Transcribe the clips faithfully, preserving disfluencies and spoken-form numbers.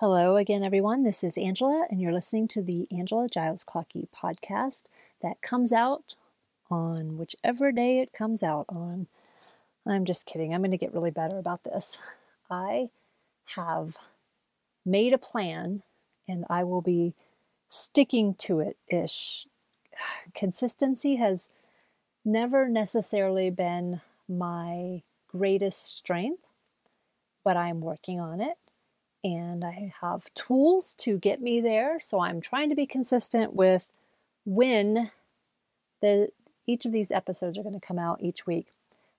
Hello again, everyone. This is Angela, and you're listening to the Angela Giles-Clocky podcast that comes out on whichever day it comes out on. I'm just kidding. I'm going to get really better about this. I have made a plan, and I will be sticking to it-ish. Consistency has never necessarily been my greatest strength, but I'm working on it. And I have tools to get me there. So I'm trying to be consistent with when the each of these episodes are going to come out each week.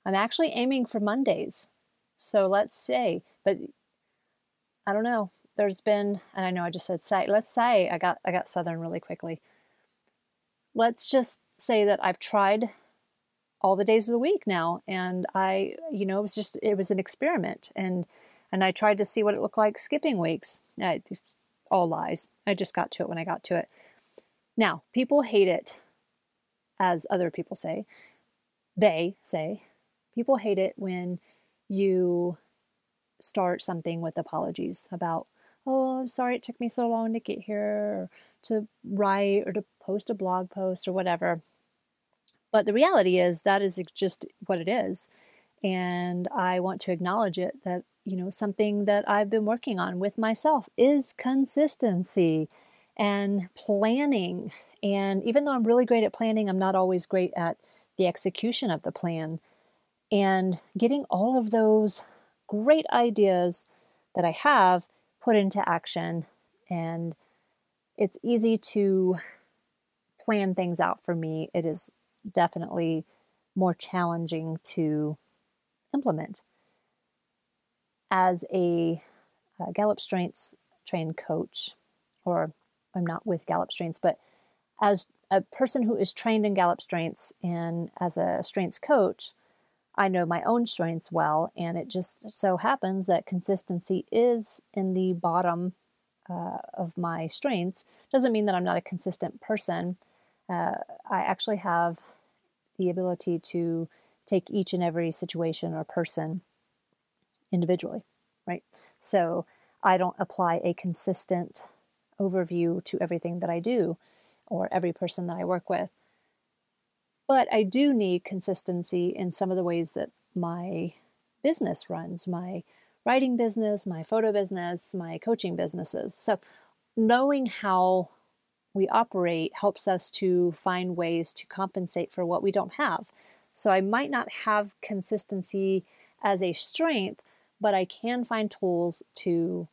I'm actually aiming for Mondays. So let's say, but I don't know. There's been, and I know I just said say, let's say I got I got Southern really quickly. Let's just say that I've tried all the days of the week now, and I, you know, it was just it was an experiment, and And I tried to see what it looked like skipping weeks. I, it's all lies. I just got to it when I got to it. Now, people hate it, as other people say. They say, people hate it when you start something with apologies about, oh, I'm sorry it took me so long to get here, or to write, or to post a blog post, or whatever. But the reality is that is just what it is. And I want to acknowledge it that, you know, something that I've been working on with myself is consistency and planning. And even though I'm really great at planning, I'm not always great at the execution of the plan. And getting all of those great ideas that I have put into action. And it's easy to plan things out for me. It is definitely more challenging to implement. As a uh, Gallup Strengths trained coach, or I'm not with Gallup Strengths, but as a person who is trained in Gallup Strengths and as a strengths coach, I know my own strengths well, and it just so happens that consistency is in the bottom uh, of my strengths. Doesn't mean that I'm not a consistent person. Uh, I actually have the ability to take each and every situation or person individually, right? So I don't apply a consistent overview to everything that I do or every person that I work with. But I do need consistency in some of the ways that my business runs, my writing business, my photo business, my coaching businesses. So knowing how we operate helps us to find ways to compensate for what we don't have. So I might not have consistency as a strength, but I can find tools to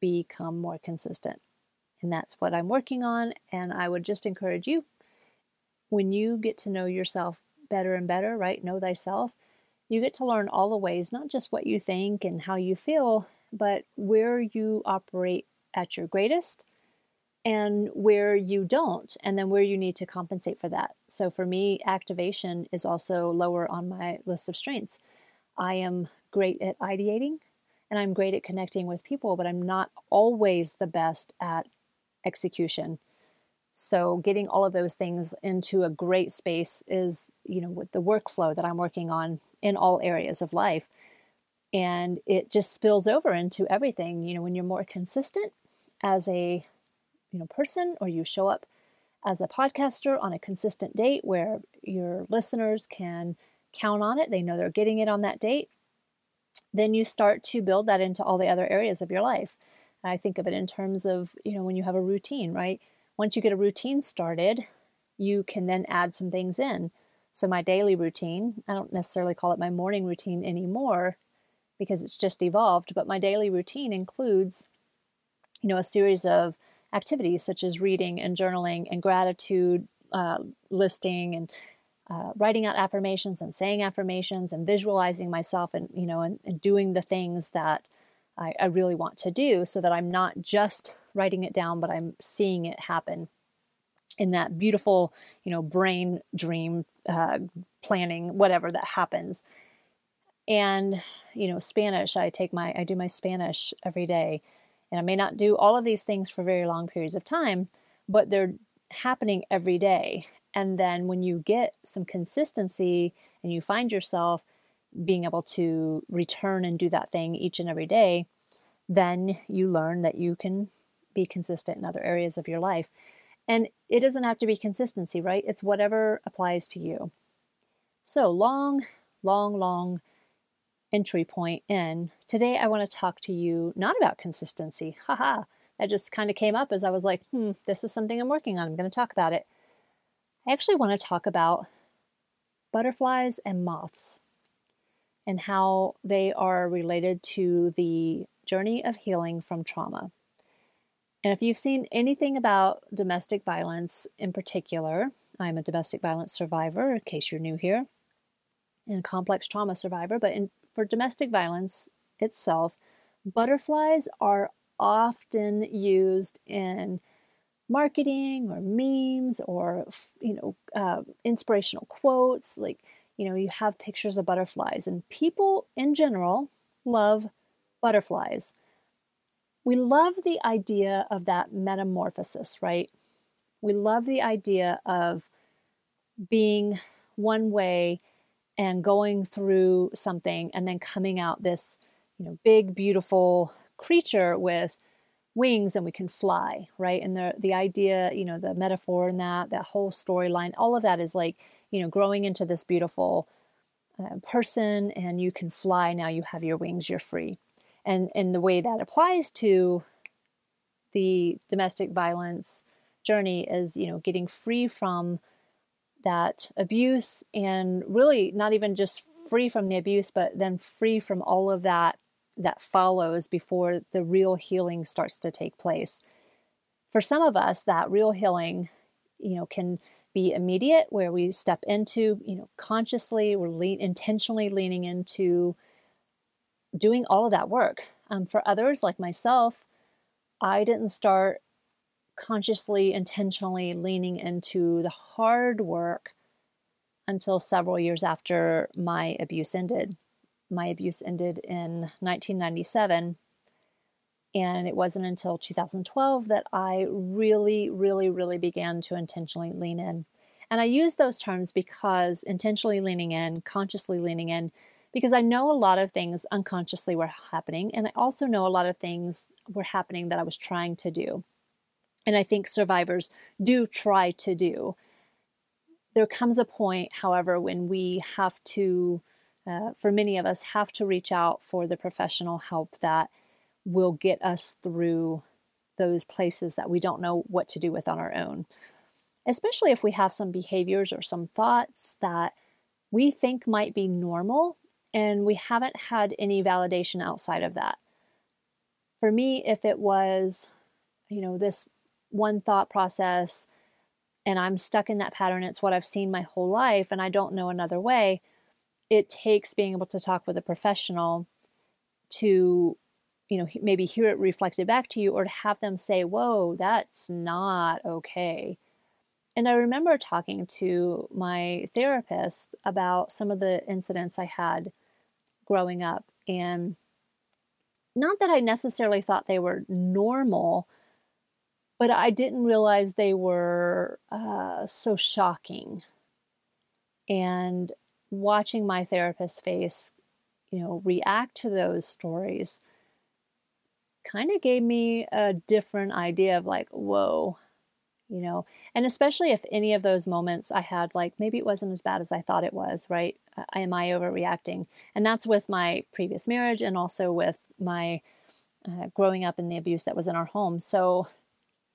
become more consistent. And that's what I'm working on. And I would just encourage you, when you get to know yourself better and better, right? Know thyself. You get to learn all the ways, not just what you think and how you feel, but where you operate at your greatest and where you don't, and then where you need to compensate for that. So for me, activation is also lower on my list of strengths. I am great at ideating, and I'm great at connecting with people, but I'm not always the best at execution. So getting all of those things into a great space is, you know, with the workflow that I'm working on in all areas of life. And it just spills over into everything. You know, when you're more consistent as a, you know, person, or you show up as a podcaster on a consistent date where your listeners can count on it, they know they're getting it on that date, then you start to build that into all the other areas of your life. I think of it in terms of, you know, when you have a routine, right? Once you get a routine started, you can then add some things in. So my daily routine, I don't necessarily call it my morning routine anymore because it's just evolved, but my daily routine includes, you know, a series of activities such as reading and journaling and gratitude uh, listing and Uh, writing out affirmations and saying affirmations and visualizing myself and, you know, and, and doing the things that I, I really want to do so that I'm not just writing it down, but I'm seeing it happen in that beautiful, you know, brain dream uh, planning, whatever that happens. And, you know, Spanish, I take my, I do my Spanish every day, and I may not do all of these things for very long periods of time, but they're happening every day. And then when you get some consistency and you find yourself being able to return and do that thing each and every day, then you learn that you can be consistent in other areas of your life. And it doesn't have to be consistency, right? It's whatever applies to you. So long, long, long entry point in. Today, I want to talk to you not about consistency. Haha, that just kind of came up as I was like, hmm, this is something I'm working on. I'm going to talk about it. I actually want to talk about butterflies and moths and how they are related to the journey of healing from trauma. And if you've seen anything about domestic violence in particular, I'm a domestic violence survivor, in case you're new here, and complex trauma survivor. But in, for domestic violence itself, butterflies are often used in marketing or memes or, you know, uh, inspirational quotes. Like, you know, you have pictures of butterflies, and people in general love butterflies. We love the idea of that metamorphosis, right? We love the idea of being one way and going through something and then coming out this, you know, big, beautiful creature with wings, and we can fly, right? And the the idea, you know, the metaphor in that, that whole storyline, all of that is like, you know, growing into this beautiful uh, person, and you can fly. Now you have your wings, you're free. And, and the way that applies to the domestic violence journey is, you know, getting free from that abuse, and really not even just free from the abuse, but then free from all of that that follows before the real healing starts to take place. For some of us, that real healing, you know, can be immediate, where we step into, you know, consciously, we're lean, intentionally leaning into doing all of that work. Um, for others, like myself, I didn't start consciously, intentionally leaning into the hard work until several years after my abuse ended. My abuse ended in nineteen ninety-seven, and it wasn't until two thousand twelve that I really, really, really began to intentionally lean in. And I use those terms because intentionally leaning in, consciously leaning in, because I know a lot of things unconsciously were happening, and I also know a lot of things were happening that I was trying to do. And I think survivors do try to do. There comes a point, however, when we have to Uh, for many of us, have to reach out for the professional help that will get us through those places that we don't know what to do with on our own. Especially if we have some behaviors or some thoughts that we think might be normal, and we haven't had any validation outside of that. For me, if it was, you know, this one thought process, and I'm stuck in that pattern, it's what I've seen my whole life, and I don't know another way, it takes being able to talk with a professional to, you know, maybe hear it reflected back to you, or to have them say, whoa, that's not okay. And I remember talking to my therapist about some of the incidents I had growing up. And not that I necessarily thought they were normal, but I didn't realize they were uh, so shocking. And watching my therapist's face, you know, react to those stories kind of gave me a different idea of like, whoa, you know, and especially if any of those moments I had, like, maybe it wasn't as bad as I thought it was, right? Am I overreacting? And that's with my previous marriage, and also with my uh, growing up in the abuse that was in our home. So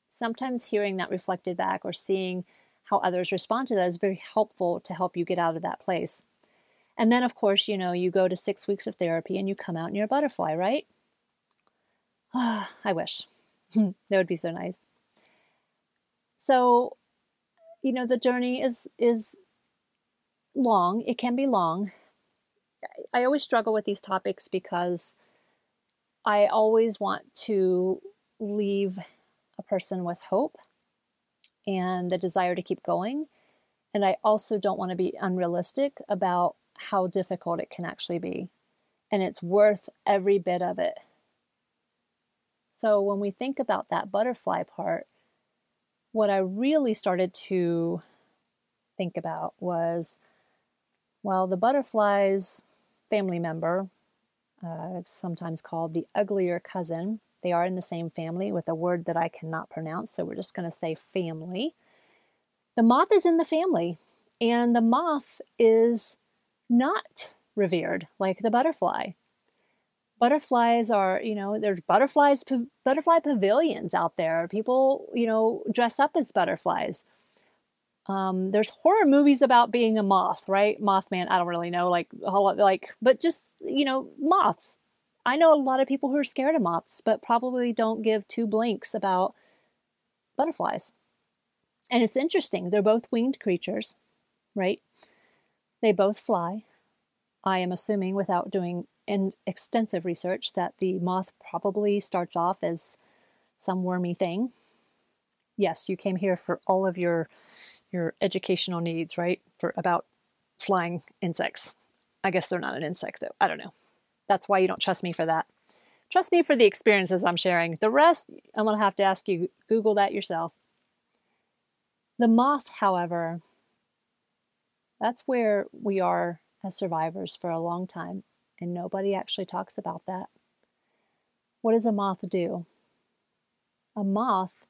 sometimes hearing that reflected back, or seeing how others respond to that, is very helpful to help you get out of that place. And then, of course, you know, you go to six weeks of therapy and you come out and you're a butterfly, right? Oh, I wish. That would be so nice. So, you know, the journey is is long. It can be long. I always struggle with these topics because I always want to leave a person with hope and the desire to keep going. And I also don't want to be unrealistic about how difficult it can actually be. And it's worth every bit of it. So when we think about that butterfly part, what I really started to think about was, well, the butterfly's family member uh, sometimes called the uglier cousin. They are in the same family with a word that I cannot pronounce, so we're just going to say family. The moth is in the family, and the moth is not revered like the butterfly. Butterflies are, you know, there's butterflies, p- butterfly pavilions out there. People, you know, dress up as butterflies. Um, there's horror movies about being a moth, right? Mothman, I don't really know, like, like, but just, you know, moths. I know a lot of people who are scared of moths, but probably don't give two blinks about butterflies. And it's interesting. They're both winged creatures, right? They both fly. I am assuming, without doing and extensive research, that the moth probably starts off as some wormy thing. Yes, you came here for all of your your educational needs, right? For about flying insects. I guess they're not an insect, though. I don't know. That's why you don't trust me for that. Trust me for the experiences I'm sharing. The rest, I'm going to have to ask you, Google that yourself. The moth, however, that's where we are as survivors for a long time. And nobody actually talks about that. What does a moth do? A moth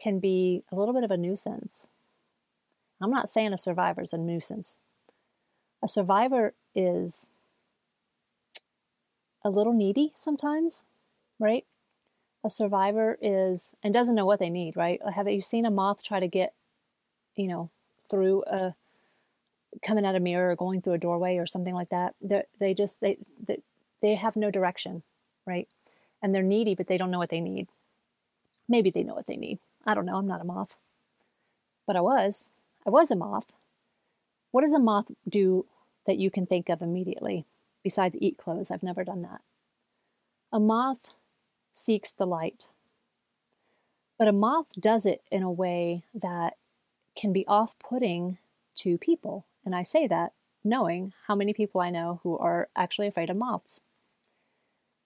can be a little bit of a nuisance. I'm not saying a survivor is a nuisance. A survivor is a little needy sometimes, right? A survivor is, and doesn't know what they need, right? Have you seen a moth try to get, you know, through a coming out a mirror or going through a doorway or something like that? They're, they just, they, they they have no direction, right? And they're needy, but they don't know what they need. Maybe they know what they need. I don't know. I'm not a moth. But I was. I was a moth. What does a moth do that you can think of immediately besides eat clothes? I've never done that. A moth seeks the light. But a moth does it in a way that can be off-putting to people. And I say that knowing how many people I know who are actually afraid of moths.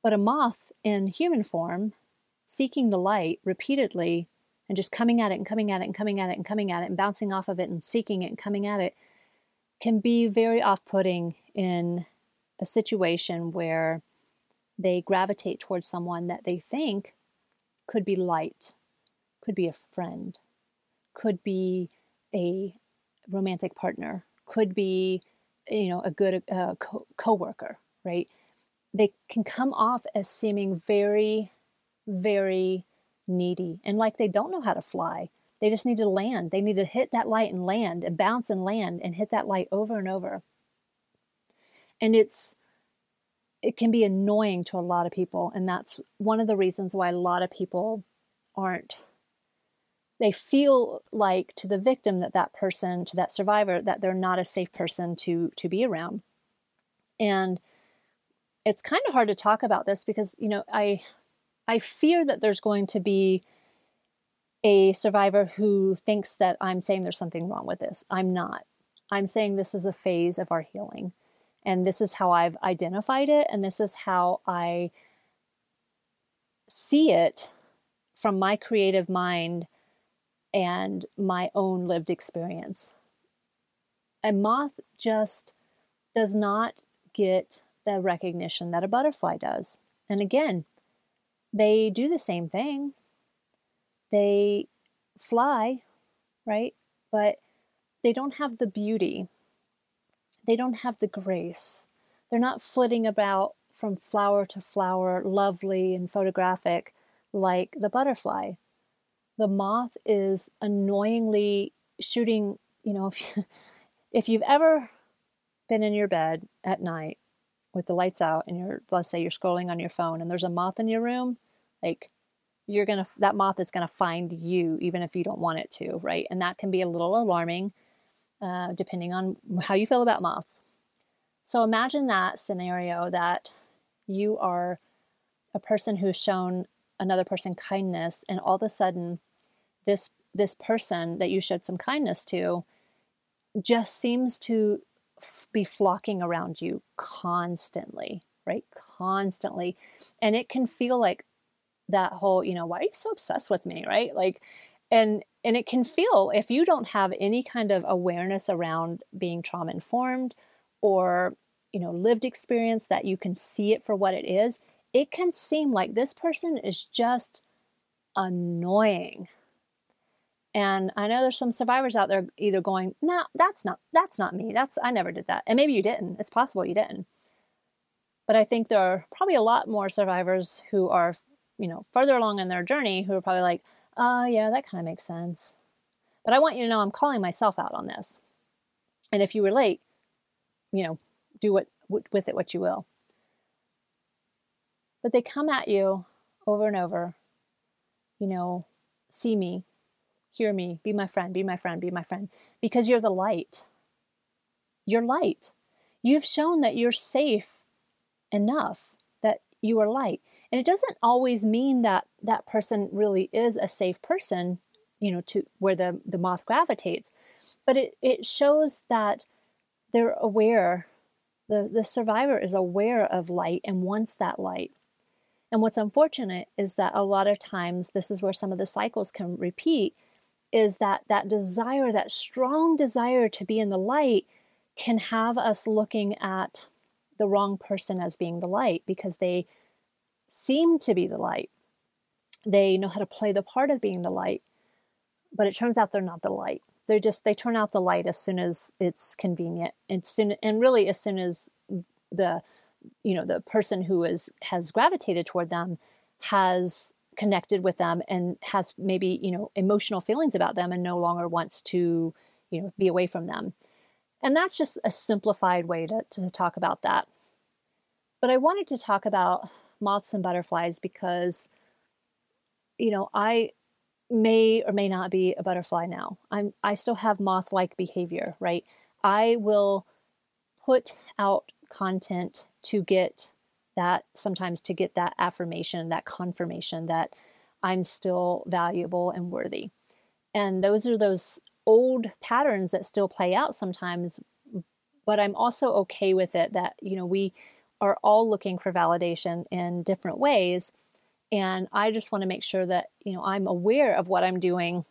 But a moth in human form, seeking the light repeatedly and just coming at it and coming at it and coming at it and coming at it and bouncing off of it and seeking it and coming at it, can be very off-putting in a situation where they gravitate towards someone that they think could be light, could be a friend, could be a romantic partner, could be, you know, a good uh, co- co-worker, right? They can come off as seeming very, very needy and like they don't know how to fly. They just need to land. They need to hit that light and land and bounce and land and hit that light over and over. And it's, it can be annoying to a lot of people. And that's one of the reasons why a lot of people aren't, they feel like to the victim that that person, to that survivor, that they're not a safe person to, to be around. And it's kind of hard to talk about this because, you know, I, I fear that there's going to be a survivor who thinks that I'm saying there's something wrong with this. I'm not. I'm saying this is a phase of our healing. And this is how I've identified it. And this is how I see it from my creative mind and my own lived experience. A moth just does not get the recognition that a butterfly does. And again, they do the same thing. They fly, right? But they don't have the beauty. They don't have the grace. They're not flitting about from flower to flower, lovely and photographic, like the butterfly. The moth is annoyingly shooting, you know, if, you, if you've ever been in your bed at night with the lights out and you're, let's say you're scrolling on your phone and there's a moth in your room, like you're going to, that moth is going to find you even if you don't want it to, right? And that can be a little alarming uh, depending on how you feel about moths. So imagine that scenario that you are a person who's shown another person kindness and all of a sudden This this person that you showed some kindness to just seems to f- be flocking around you constantly, right? Constantly. And it can feel like that whole, you know, why are you so obsessed with me, right? Like, and and it can feel, if you don't have any kind of awareness around being trauma-informed or you know, lived experience, that you can see it for what it is, it can seem like this person is just annoying. And I know there's some survivors out there either going, no, that's not, that's not me. That's, I never did that. And maybe you didn't. It's possible you didn't. But I think there are probably a lot more survivors who are, you know, further along in their journey who are probably like, oh yeah, that kind of makes sense. But I want you to know I'm calling myself out on this. And if you relate, you know, do what with it what you will. But they come at you over and over, you know, see me, hear me, be my friend, be my friend, be my friend, because you're the light. You're light. You've shown that you're safe enough, that you are light. And it doesn't always mean that that person really is a safe person, you know, to where the, the moth gravitates, but it, it shows that they're aware, the, the survivor is aware of light and wants that light. And what's unfortunate is that a lot of times, this is where some of the cycles can repeat, is that that desire, that strong desire to be in the light, can have us looking at the wrong person as being the light, because they seem to be the light. They know how to play the part of being the light, but it turns out they're not the light. They're just, they turn out the light as soon as it's convenient, and soon, and really as soon as the, you know, the person who is, has gravitated toward them has connected with them and has maybe, you know, emotional feelings about them and no longer wants to, you know, be away from them. And that's just a simplified way to, to talk about that. But I wanted to talk about moths and butterflies because, you know, I may or may not be a butterfly now. I'm, I still have moth-like behavior, right? I will put out content to get that, sometimes to get that affirmation, that confirmation that I'm still valuable and worthy. And those are those old patterns that still play out sometimes, but I'm also okay with it that, you know, we are all looking for validation in different ways. And I just want to make sure that, you know, I'm aware of what I'm doing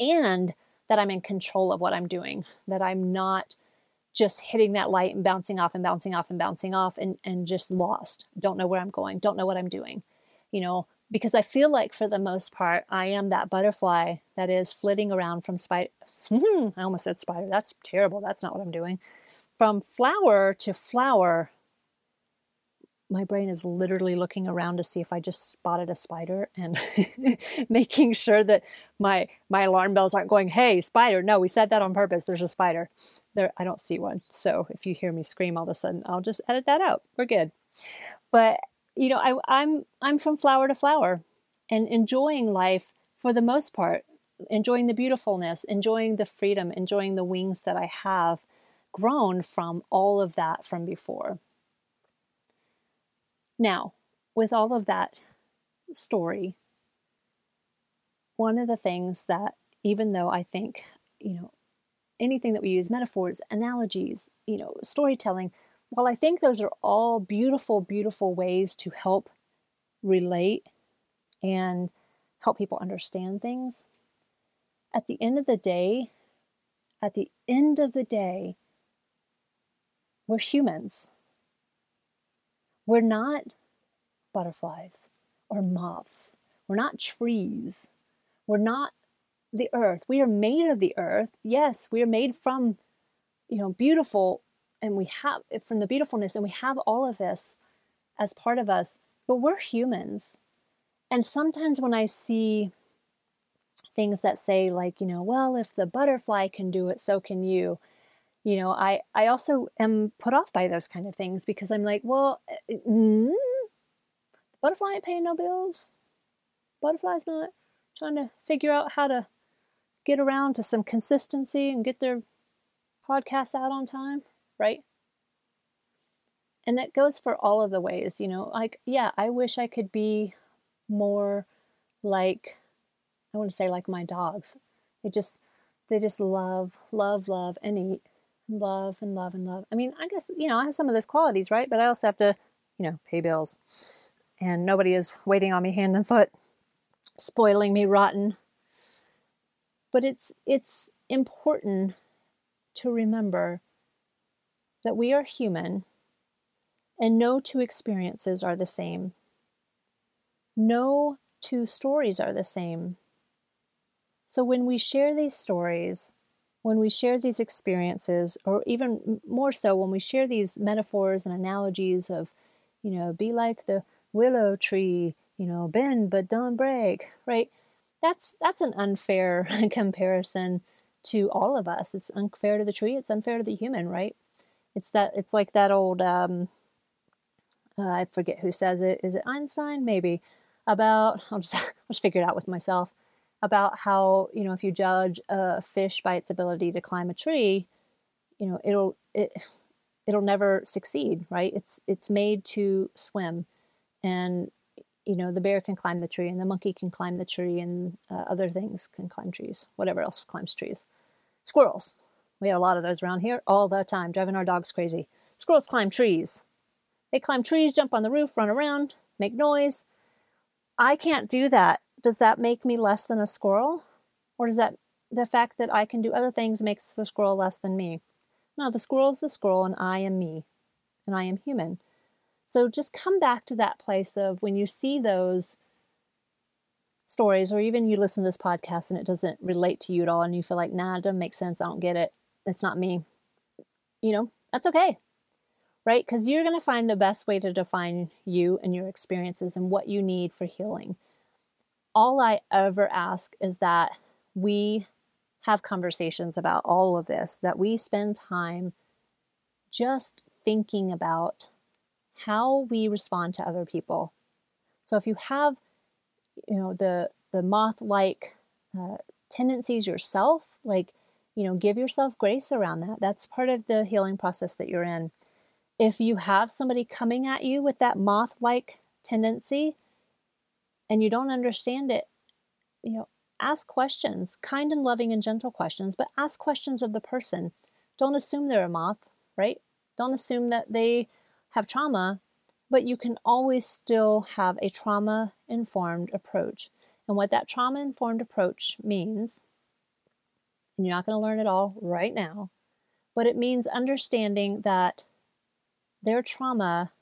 and that I'm in control of what I'm doing, that I'm not just hitting that light and bouncing off and bouncing off and bouncing off and, and just lost. Don't know where I'm going. Don't know what I'm doing, you know, because I feel like for the most part, I am that butterfly that is flitting around from spider. I almost said spider. That's terrible. That's not what I'm doing. From flower to flower. My brain is literally looking around to see if I just spotted a spider and making sure that my my alarm bells aren't going, hey, spider. No, we said that on purpose. There's a spider. There, I don't see one. So if you hear me scream all of a sudden, I'll just edit that out. We're good. But, you know, I, I'm I'm from flower to flower and enjoying life for the most part, enjoying the beautifulness, enjoying the freedom, enjoying the wings that I have grown from all of that from before. Now, with all of that story, one of the things that, even though I think, you know, anything that we use, metaphors, analogies, you know, storytelling, while I think those are all beautiful, beautiful ways to help relate and help people understand things, at the end of the day, at the end of the day, we're humans. We're not butterflies or moths. We're not trees. We're not the earth. We are made of the earth. Yes, we are made from, you know, beautiful, and we have from the beautifulness, and we have all of this as part of us, but we're humans. And sometimes when I see things that say like, you know, well, if the butterfly can do it, so can you. You know, I, I also am put off by those kind of things because I'm like, well, mm, the butterfly ain't paying no bills. Butterfly's not trying to figure out how to get around to some consistency and get their podcast out on time, right? And that goes for all of the ways, you know, like, yeah, I wish I could be more like, I want to say like my dogs. They just, they just love, love, love, and eat. Love and love and love. I mean, I guess, you know, I have some of those qualities, right? But I also have to, you know, pay bills. And nobody is waiting on me hand and foot, spoiling me rotten. But it's it's important to remember that we are human and no two experiences are the same. No two stories are the same. So when we share these stories, when we share these experiences, or even more so, when we share these metaphors and analogies of, you know, be like the willow tree, you know, bend but don't break, right? That's that's an unfair comparison to all of us. It's unfair to the tree. It's unfair to the human, right? It's that. It's like that old. Um, uh, I forget who says it. Is it Einstein? Maybe about. I'll just I'll just figure it out with myself. About how, you know, if you judge a fish by its ability to climb a tree, you know, it'll it it'll never succeed, right? It's it's made to swim, and you know, the bear can climb the tree, and the monkey can climb the tree, and uh, other things can climb trees. Whatever else climbs trees, squirrels. We have a lot of those around here all the time, driving our dogs crazy. Squirrels climb trees. They climb trees, jump on the roof, run around, make noise. I can't do that. Does that make me less than a squirrel? Or does that, the fact that I can do other things makes the squirrel less than me? No, the squirrel's the squirrel and I am me and I am human. So just come back to that place of when you see those stories, or even you listen to this podcast and it doesn't relate to you at all and you feel like, nah, it doesn't make sense. I don't get it. It's not me. You know, that's okay, right? Because you're going to find the best way to define you and your experiences and what you need for healing. All I ever ask is that we have conversations about all of this, that we spend time just thinking about how we respond to other people. So if you have, you know, the the moth-like uh, tendencies yourself, like, you know, give yourself grace around that. That's part of the healing process that you're in. If you have somebody coming at you with that moth-like tendency, and you don't understand it, you know, ask questions, kind and loving and gentle questions, but ask questions of the person. Don't assume they're a moth, right? Don't assume that they have trauma, but you can always still have a trauma-informed approach. And what that trauma-informed approach means, and you're not going to learn it all right now, but it means understanding that their trauma,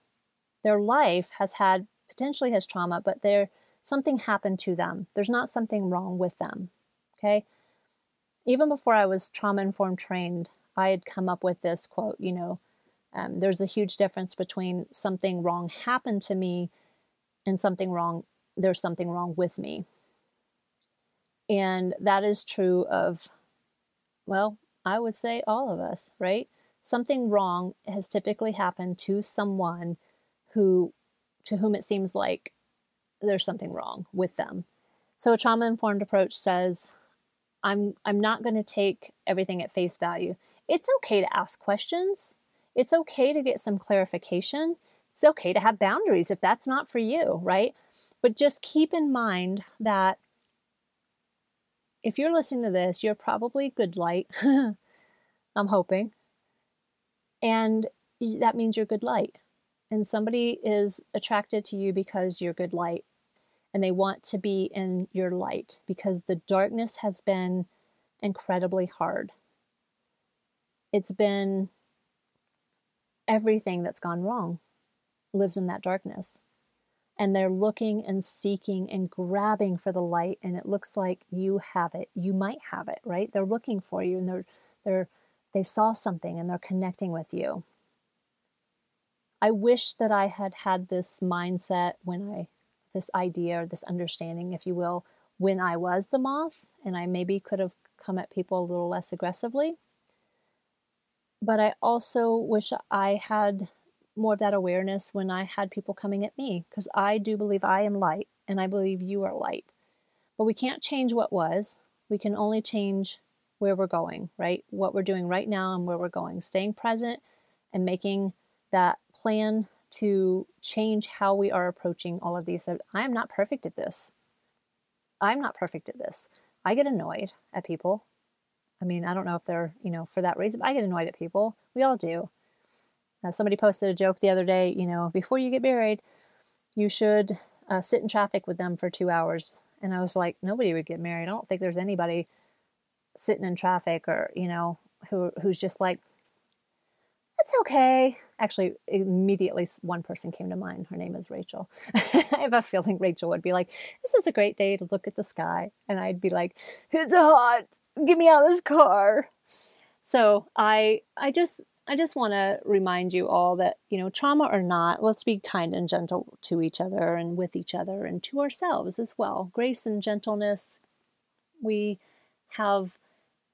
their life has had, potentially has trauma, but they're, something happened to them. There's not something wrong with them, okay? Even before I was trauma-informed trained, I had come up with this quote, you know, um, there's a huge difference between something wrong happened to me and something wrong, there's something wrong with me. And that is true of, well, I would say all of us, right? Something wrong has typically happened to someone who, to whom it seems like there's something wrong with them. So a trauma-informed approach says, I'm I'm not going to take everything at face value. It's okay to ask questions. It's okay to get some clarification. It's okay to have boundaries if that's not for you, right? But just keep in mind that if you're listening to this, you're probably good light. I'm hoping. And that means you're good light. And somebody is attracted to you because you're good light. And they want to be in your light because the darkness has been incredibly hard. It's been everything that's gone wrong lives in that darkness. And they're looking and seeking and grabbing for the light. And it looks like you have it. You might have it, right? They're looking for you and they're they're they saw something and they're connecting with you. I wish that I had had this mindset when I, this idea or this understanding, if you will, when I was the moth, and I maybe could have come at people a little less aggressively. But I also wish I had more of that awareness when I had people coming at me, because I do believe I am light, and I believe you are light. But we can't change what was. We can only change where we're going, right? What we're doing right now and where we're going. Staying present and making that plan to change how we are approaching all of these. So I am not perfect at this. I'm not perfect at this. I get annoyed at people. I mean, I don't know if they're, you know, for that reason, but I get annoyed at people. We all do. Now, somebody posted a joke the other day, you know, before you get married, you should uh, sit in traffic with them for two hours. And I was like, nobody would get married. I don't think there's anybody sitting in traffic or, you know, who who's just like, it's okay. Actually, immediately one person came to mind. Her name is Rachel. I have a feeling Rachel would be like, this is a great day to look at the sky. And I'd be like, it's hot. Get me out of this car. So I, I just, I just want to remind you all that, you know, trauma or not, let's be kind and gentle to each other and with each other and to ourselves as well. Grace and gentleness. We have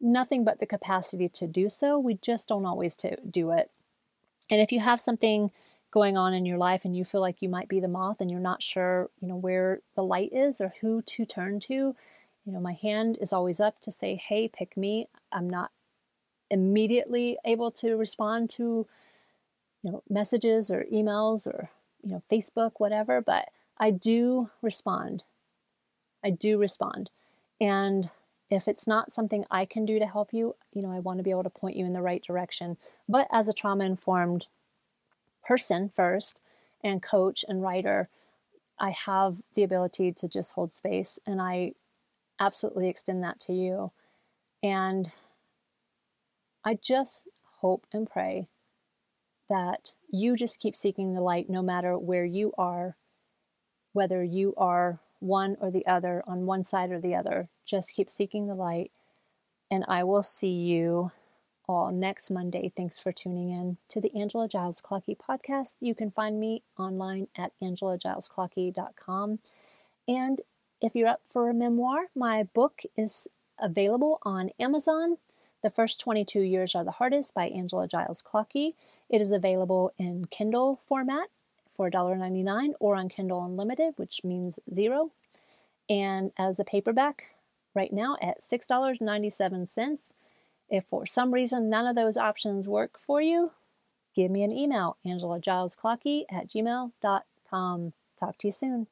nothing but the capacity to do so. We just don't always to do it. And if you have something going on in your life and you feel like you might be the moth and you're not sure, you know, where the light is or who to turn to, you know, my hand is always up to say, hey, pick me. I'm not immediately able to respond to, you know, messages or emails or, you know, Facebook, whatever, but I do respond. I do respond. And if it's not something I can do to help you, you know, I want to be able to point you in the right direction. But as a trauma-informed person first, and coach and writer, I have the ability to just hold space, and I absolutely extend that to you. And I just hope and pray that you just keep seeking the light no matter where you are, whether you are one or the other, on one side or the other. Just keep seeking the light, and I will see you all next Monday. Thanks for tuning in to the Angela Giles-Clocky podcast. You can find me online at angela giles clocky dot com. And if you're up for a memoir, my book is available on Amazon. The First twenty-two Years Are the Hardest by Angela Giles-Clocky. It is available in Kindle format for one dollar and ninety-nine cents or on Kindle Unlimited, which means zero. And as a paperback right now at six dollars and ninety-seven cents. If for some reason none of those options work for you, give me an email, angela giles clocky at gmail dot com. Talk to you soon.